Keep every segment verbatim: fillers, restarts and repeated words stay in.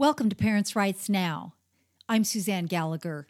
Welcome to Parents' Rights Now. I'm Suzanne Gallagher.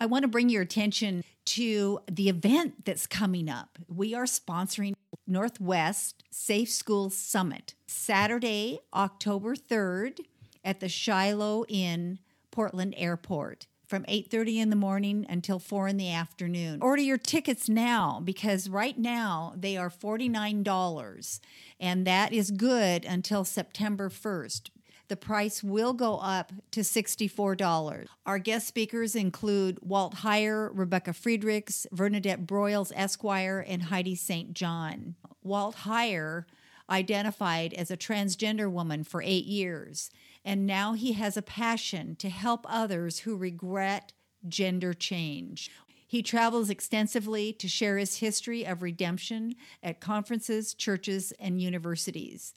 I want to bring your attention to the event that's coming up. We are sponsoring Northwest Safe School Summit, Saturday, October third at the Shiloh Inn Portland Airport from eight thirty in the morning until four in the afternoon. Order your tickets now because right now they are forty-nine dollars, and that is good until September first. The price will go up to sixty-four dollars. Our guest speakers include Walt Heyer, Rebecca Friedrichs, Vernadette Broyles Esquire, and Heidi Saint John. Walt Heyer identified as a transgender woman for eight years, and now he has a passion to help others who regret gender change. He travels extensively to share his history of redemption at conferences, churches, and universities.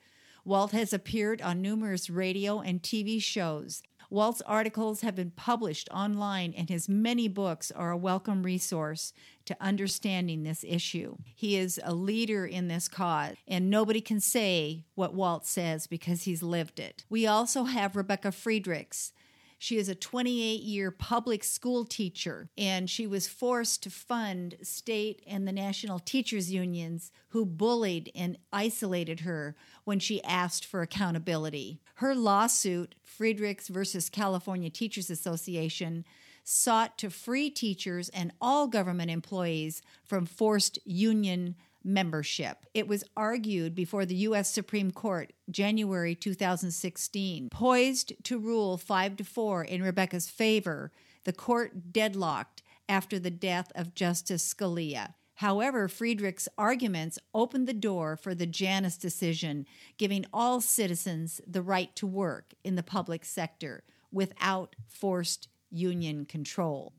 Walt has appeared on numerous radio and T V shows. Walt's articles have been published online, and his many books are a welcome resource to understanding this issue. He is a leader in this cause, and nobody can say what Walt says because he's lived it. We also have Rebecca Friedrichs. She is a twenty-eight-year public school teacher, and she was forced to fund state and the national teachers unions who bullied and isolated her when she asked for accountability. Her lawsuit, Friedrichs versus California Teachers Association, sought to free teachers and all government employees from forced union membership. It was argued before the U S Supreme Court January two thousand sixteen. Poised to rule five to four in Rebecca's favor, the court deadlocked after the death of Justice Scalia. However, Friedrichs' arguments opened the door for the Janus decision, giving all citizens the right to work in the public sector without forced union control.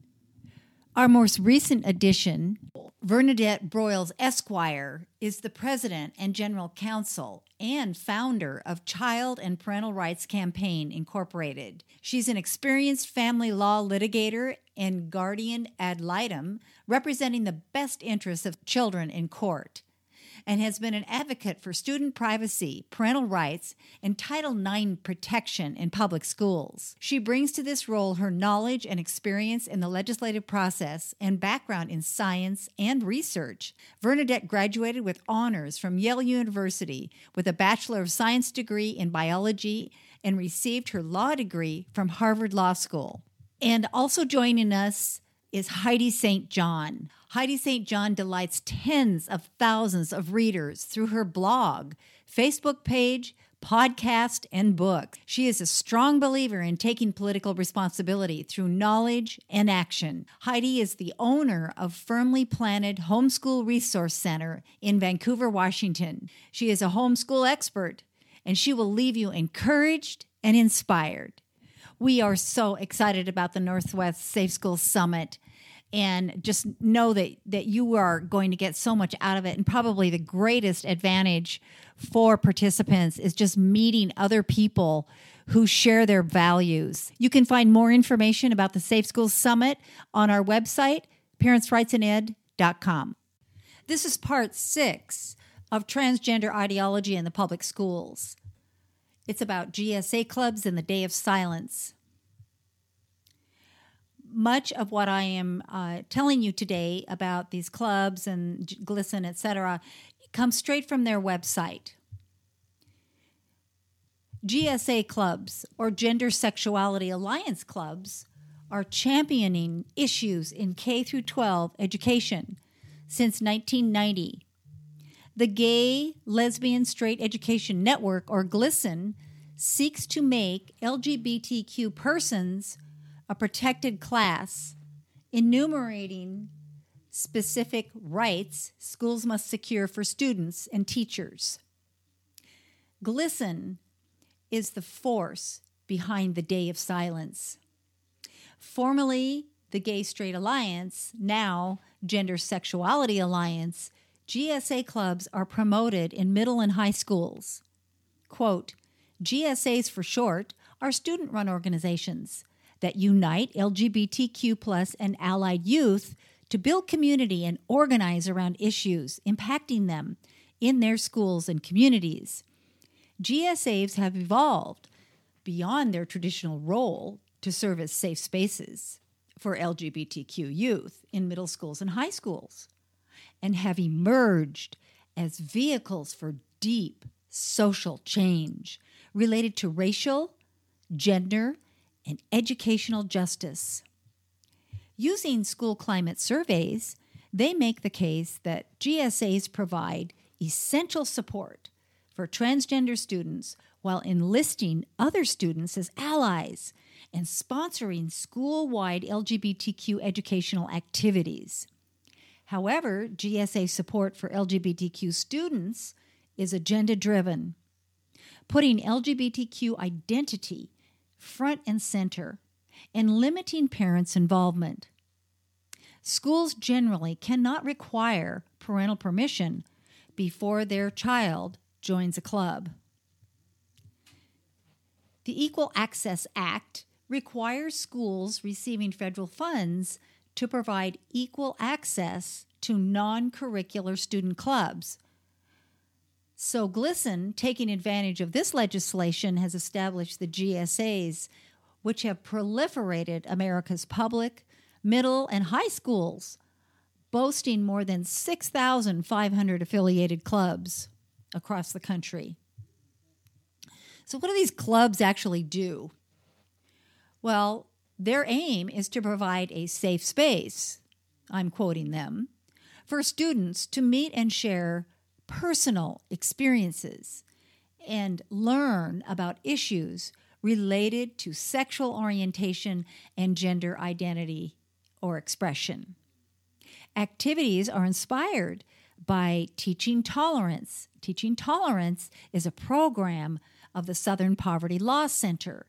Our most recent addition, Vernadette Broyles Esquire, is the president and general counsel and founder of Child and Parental Rights Campaign, Incorporated. She's an experienced family law litigator and guardian ad litem, representing the best interests of children in court, and has been an advocate for student privacy, parental rights, and Title nine protection in public schools. She brings to this role her knowledge and experience in the legislative process and background in science and research. Vernadette graduated with honors from Yale University with a Bachelor of Science degree in biology and received her law degree from Harvard Law School. And also joining us is Heidi Saint John. Heidi Saint John delights tens of thousands of readers through her blog, Facebook page, podcast, and book. She is a strong believer in taking political responsibility through knowledge and action. Heidi is the owner of Firmly Planted Homeschool Resource Center in Vancouver, Washington. She is a homeschool expert, and she will leave you encouraged and inspired. We are so excited about the Northwest Safe School Summit, and just know that, that you are going to get so much out of it. And probably the greatest advantage for participants is just meeting other people who share their values. You can find more information about the Safe School Summit on our website, parents rights in ed dot com. This is part six of Transgender Ideology in the Public Schools. It's about G S A clubs and the Day of Silence. Much of what I am uh, telling you today about these clubs and GLSEN, et cetera, comes straight from their website. G S A clubs, or Gender Sexuality Alliance clubs, are championing issues in K through twelve education since nineteen ninety. The Gay, Lesbian, Straight Education Network, or GLSEN, seeks to make L G B T Q persons a protected class, enumerating specific rights schools must secure for students and teachers. GLSEN is the force behind the Day of Silence. Formerly the Gay Straight Alliance, now Gender Sexuality Alliance, G S A clubs are promoted in middle and high schools. Quote, G S As for short are student-run organizations that unite L G B T Q plus and allied youth to build community and organize around issues impacting them in their schools and communities. G S As have evolved beyond their traditional role to serve as safe spaces for L G B T Q youth in middle schools and high schools, and have emerged as vehicles for deep social change related to racial, gender, and educational justice. Using school climate surveys, they make the case that G S As provide essential support for transgender students while enlisting other students as allies and sponsoring school-wide L G B T Q educational activities. However, G S A support for L G B T Q students is agenda-driven, putting L G B T Q identity front and center and limiting parents' involvement. Schools generally cannot require parental permission before their child joins a club. The Equal Access Act requires schools receiving federal funds to provide equal access to non-curricular student clubs. So GLSEN, taking advantage of this legislation, has established the G S As, which have proliferated America's public, middle, and high schools, boasting more than six thousand five hundred affiliated clubs across the country. So what do these clubs actually do? Well, their aim is to provide a safe space, I'm quoting them, for students to meet and share personal experiences and learn about issues related to sexual orientation and gender identity or expression. Activities are inspired by Teaching Tolerance. Teaching Tolerance is a program of the Southern Poverty Law Center,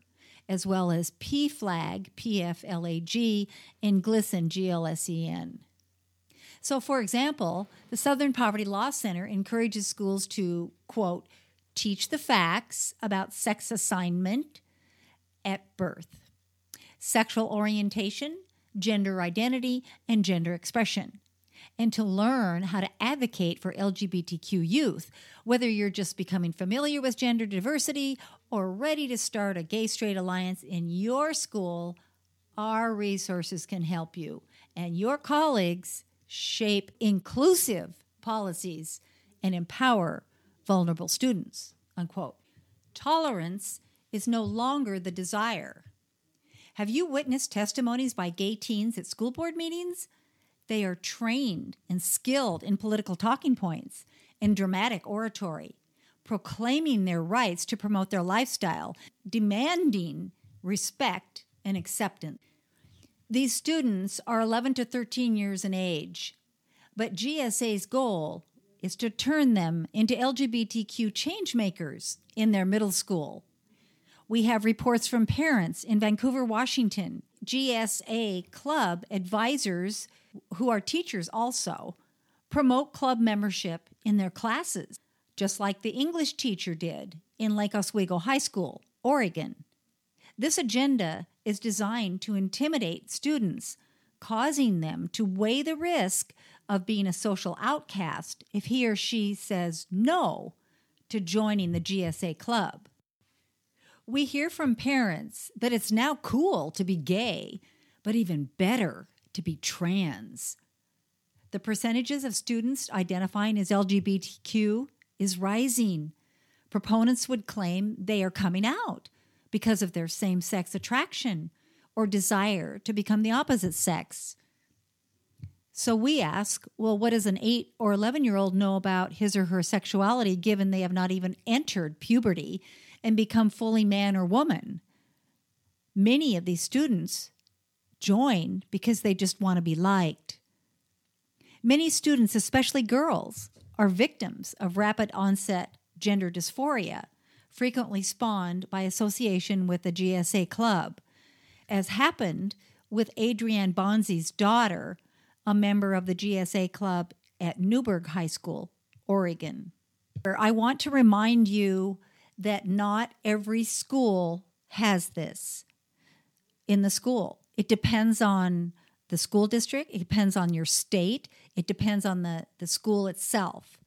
as well as P FLAG, P F L A G, and GLSEN, G L S E N. So, for example, the Southern Poverty Law Center encourages schools to, quote, teach the facts about sex assignment at birth, sexual orientation, gender identity, and gender expression, and to learn how to advocate for L G B T Q youth, whether you're just becoming familiar with gender diversity or ready to start a gay-straight alliance in your school. Our resources can help you and your colleagues shape inclusive policies and empower vulnerable students, unquote. Tolerance is no longer the desire. Have you witnessed testimonies by gay teens at school board meetings? They are trained and skilled in political talking points and dramatic oratory, proclaiming their rights to promote their lifestyle, demanding respect and acceptance. These students are eleven to thirteen years in age, but G S A's goal is to turn them into L G B T Q changemakers in their middle school. We have reports from parents in Vancouver, Washington, G S A club advisors who are teachers also, promote club membership in their classes, just like the English teacher did in Lake Oswego High School, Oregon. This agenda is designed to intimidate students, causing them to weigh the risk of being a social outcast if he or she says no to joining the G S A club. We hear from parents that it's now cool to be gay, but even better to be trans. The percentages of students identifying as L G B T Q is rising. Proponents would claim they are coming out because of their same-sex attraction or desire to become the opposite sex. So we ask, well, what does an eight or eleven-year-old know about his or her sexuality given they have not even entered puberty and become fully man or woman? Many of these students join because they just want to be liked. Many students, especially girls, are victims of rapid onset gender dysphoria, frequently spawned by association with the G S A club, as happened with Adrienne Bonzi's daughter, a member of the G S A club at Newburgh High School, Oregon. I want to remind you that not every school has this in the school. It depends on the school district. It depends on your state. It depends on the, the school itself.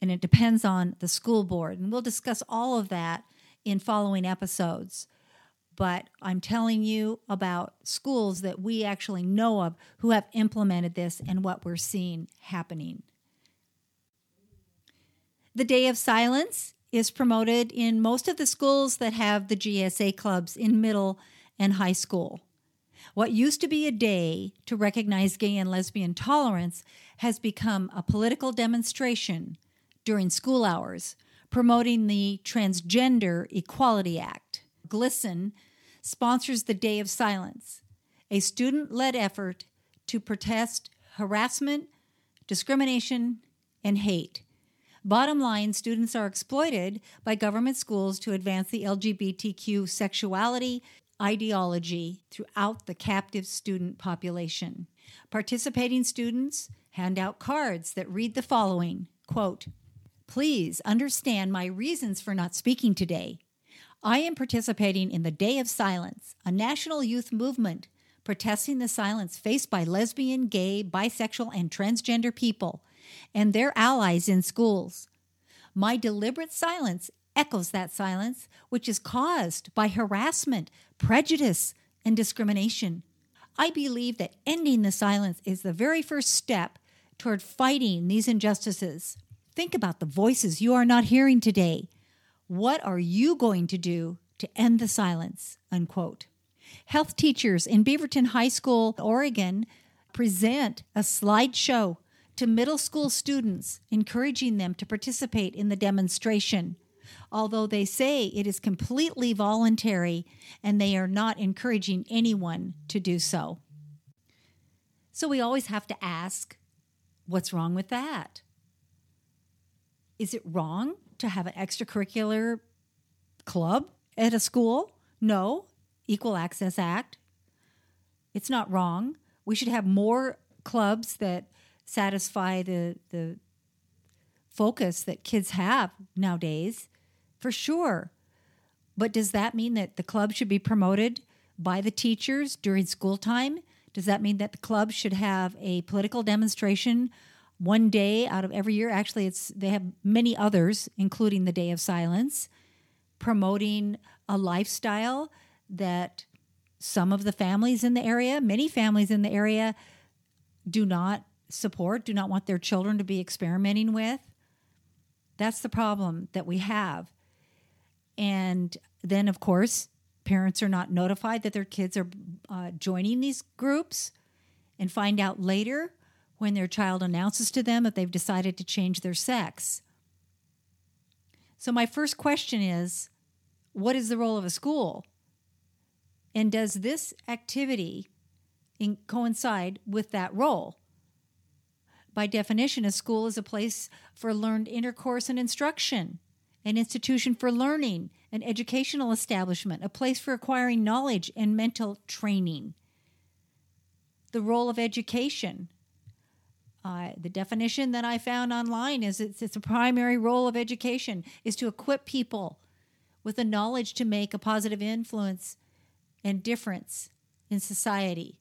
And it depends on the school board. And we'll discuss all of that in following episodes. But I'm telling you about schools that we actually know of who have implemented this and what we're seeing happening. The Day of Silence is promoted in most of the schools that have the G S A clubs in middle and high school. What used to be a day to recognize gay and lesbian tolerance has become a political demonstration during school hours, promoting the Transgender Equality Act. G L S E N sponsors the Day of Silence, a student-led effort to protest harassment, discrimination, and hate. Bottom line, students are exploited by government schools to advance the L G B T Q sexuality ideology throughout the captive student population. Participating students hand out cards that read the following, quote, "Please understand my reasons for not speaking today. I am participating in the Day of Silence, a national youth movement protesting the silence faced by lesbian, gay, bisexual, and transgender people and their allies in schools. My deliberate silence echoes that silence, which is caused by harassment, prejudice, and discrimination. I believe that ending the silence is the very first step toward fighting these injustices. Think about the voices you are not hearing today. What are you going to do to end the silence?" Unquote. Health teachers in Beaverton High School, Oregon, present a slideshow to middle school students, encouraging them to participate in the demonstration, although they say it is completely voluntary and they are not encouraging anyone to do so. So we always have to ask, what's wrong with that? Is it wrong to have an extracurricular club at a school? No. Equal Access Act. It's not wrong. We should have more clubs that satisfy the the focus that kids have nowadays, for sure. But does that mean that the club should be promoted by the teachers during school time? Does that mean that the club should have a political demonstration one day out of every year? Actually, it's they have many others, including the Day of Silence, promoting a lifestyle that some of the families in the area, many families in the area, do not support, do not want their children to be experimenting with. That's the problem that we have. And then, of course, parents are not notified that their kids are uh, joining these groups, and find out later when their child announces to them that they've decided to change their sex. So my first question is, what is the role of a school? And does this activity in- coincide with that role? By definition, a school is a place for learned intercourse and instruction, an institution for learning, an educational establishment, a place for acquiring knowledge and mental training. The role of education. Uh, the definition that I found online is it's, it's a primary role of education is to equip people with the knowledge to make a positive influence and difference in society.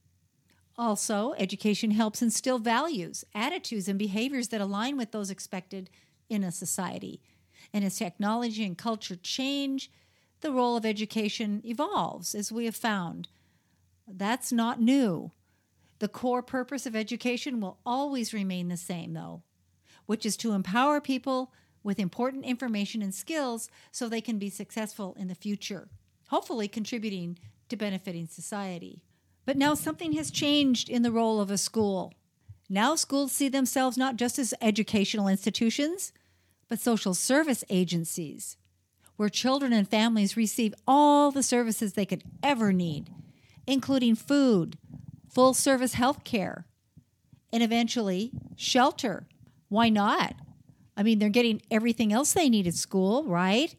Also, education helps instill values, attitudes, and behaviors that align with those expected in a society. And as technology and culture change, the role of education evolves, as we have found. That's not new. The core purpose of education will always remain the same, though, which is to empower people with important information and skills so they can be successful in the future, hopefully contributing to benefiting society. But now something has changed in the role of a school. Now schools see themselves not just as educational institutions, but social service agencies, where children and families receive all the services they could ever need, including food, full-service health care, and eventually shelter. Why not? I mean, they're getting everything else they need at school, right?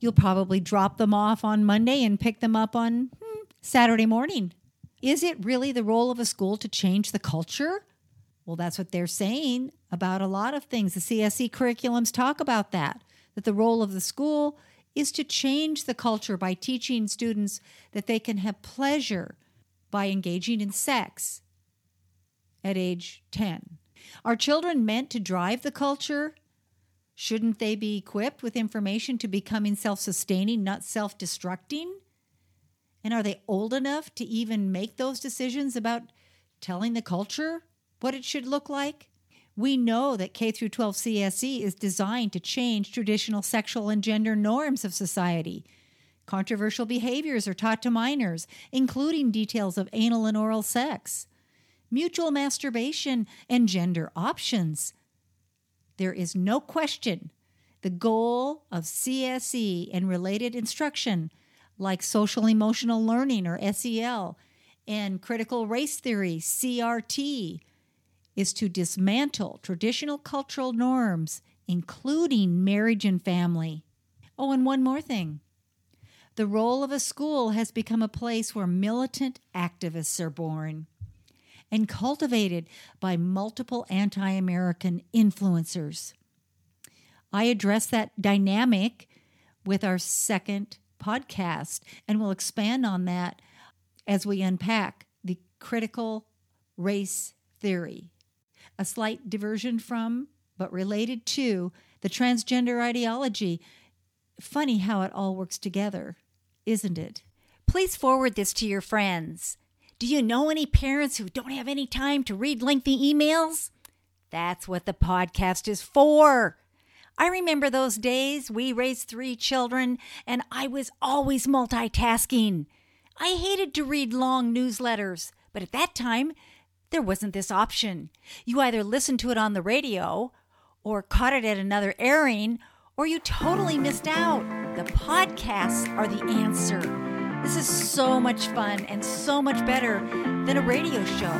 You'll probably drop them off on Monday and pick them up on hmm, Saturday morning. Is it really the role of a school to change the culture? Well, that's what they're saying about a lot of things. The C S E curriculums talk about that, that the role of the school is to change the culture by teaching students that they can have pleasure by engaging in sex at age ten. Are children meant to drive the culture? Shouldn't they be equipped with information to becoming self-sustaining, not self-destructing? And are they old enough to even make those decisions about telling the culture what it should look like? We know that K through twelve C S E is designed to change traditional sexual and gender norms of society. Controversial behaviors are taught to minors, including details of anal and oral sex, mutual masturbation, and gender options. There is no question the goal of C S E and related instruction, like social-emotional learning or S E L and critical race theory, C R T, is to dismantle traditional cultural norms, including marriage and family. Oh, and one more thing. The role of a school has become a place where militant activists are born and cultivated by multiple anti-American influencers. I address that dynamic with our second podcast, and we'll expand on that as we unpack the critical race theory. A slight diversion from, but related to, the transgender ideology. Funny how it all works together, isn't it? Please forward this to your friends. Do you know any parents who don't have any time to read lengthy emails? That's what the podcast is for. I remember those days we raised three children and I was always multitasking. I hated to read long newsletters, but at that time, there wasn't this option. You either listened to it on the radio or caught it at another airing, or you totally missed out. The podcasts are the answer. This is so much fun and so much better than a radio show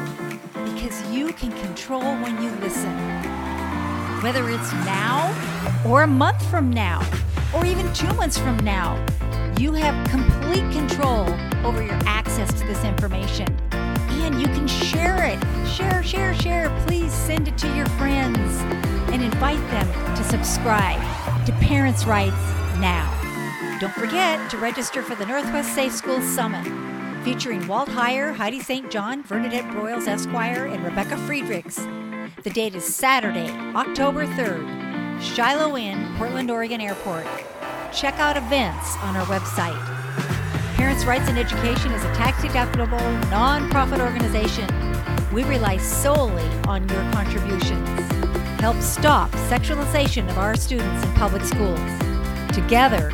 because you can control when you listen. Whether it's now or a month from now or even two months from now, you have complete control over your access to this information. And you can share it. Share, share, share. Please send it to your friends and invite them to subscribe to Parents' Rights Now. Don't forget to register for the Northwest Safe School Summit, featuring Walt Heyer, Heidi Saint John, Vernadette Broyles Esquire, and Rebecca Friedrichs. The date is Saturday, October third, Shiloh Inn, Portland, Oregon Airport. Check out events on our website. Parents' Rights in Education is a tax-deductible, nonprofit organization. We rely solely on your contributions. Help stop sexualization of our students in public schools. Together,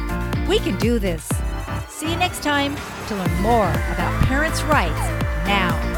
we can do this. See you next time to learn more about Parents' Rights Now.